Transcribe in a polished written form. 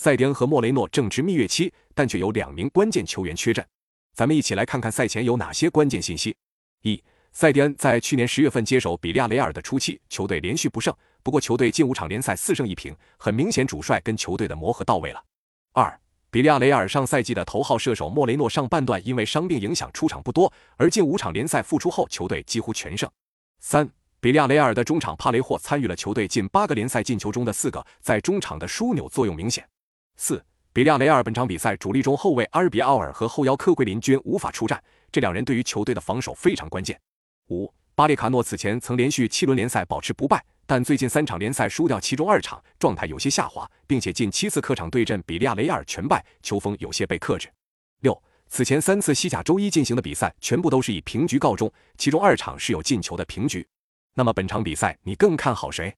塞蒂恩和莫雷诺正值蜜月期，但却有2名关键球员缺阵。咱们一起来看看赛前有哪些关键信息。1. 塞蒂恩在去年10月份接手比利亚雷尔的初期，球队连续不胜，不过球队近5场联赛4胜1平，很明显主帅跟球队的磨合到位了。2. 比利亚雷尔上赛季的头号射手莫雷诺上半段因为伤病影响出场不多，而近5场联赛复出后球队几乎全胜。3. 比利亚雷尔的中场帕雷霍参与了球队近8个联赛进球中的4个，在中场的枢纽作用明显。4. 比利亚雷尔本场比赛主力中后卫阿尔比奥尔和后腰科奎林均无法出战，这2人对于球队的防守非常关键。5. 巴列卡诺此前曾连续7轮联赛保持不败，但最近3场联赛输掉其中2场，状态有些下滑，并且近7次客场对阵比利亚雷尔全败，球风有些被克制。6. 此前3次西甲周一进行的比赛全部都是以平局告终，其中2场是有进球的平局。那么本场比赛你更看好谁？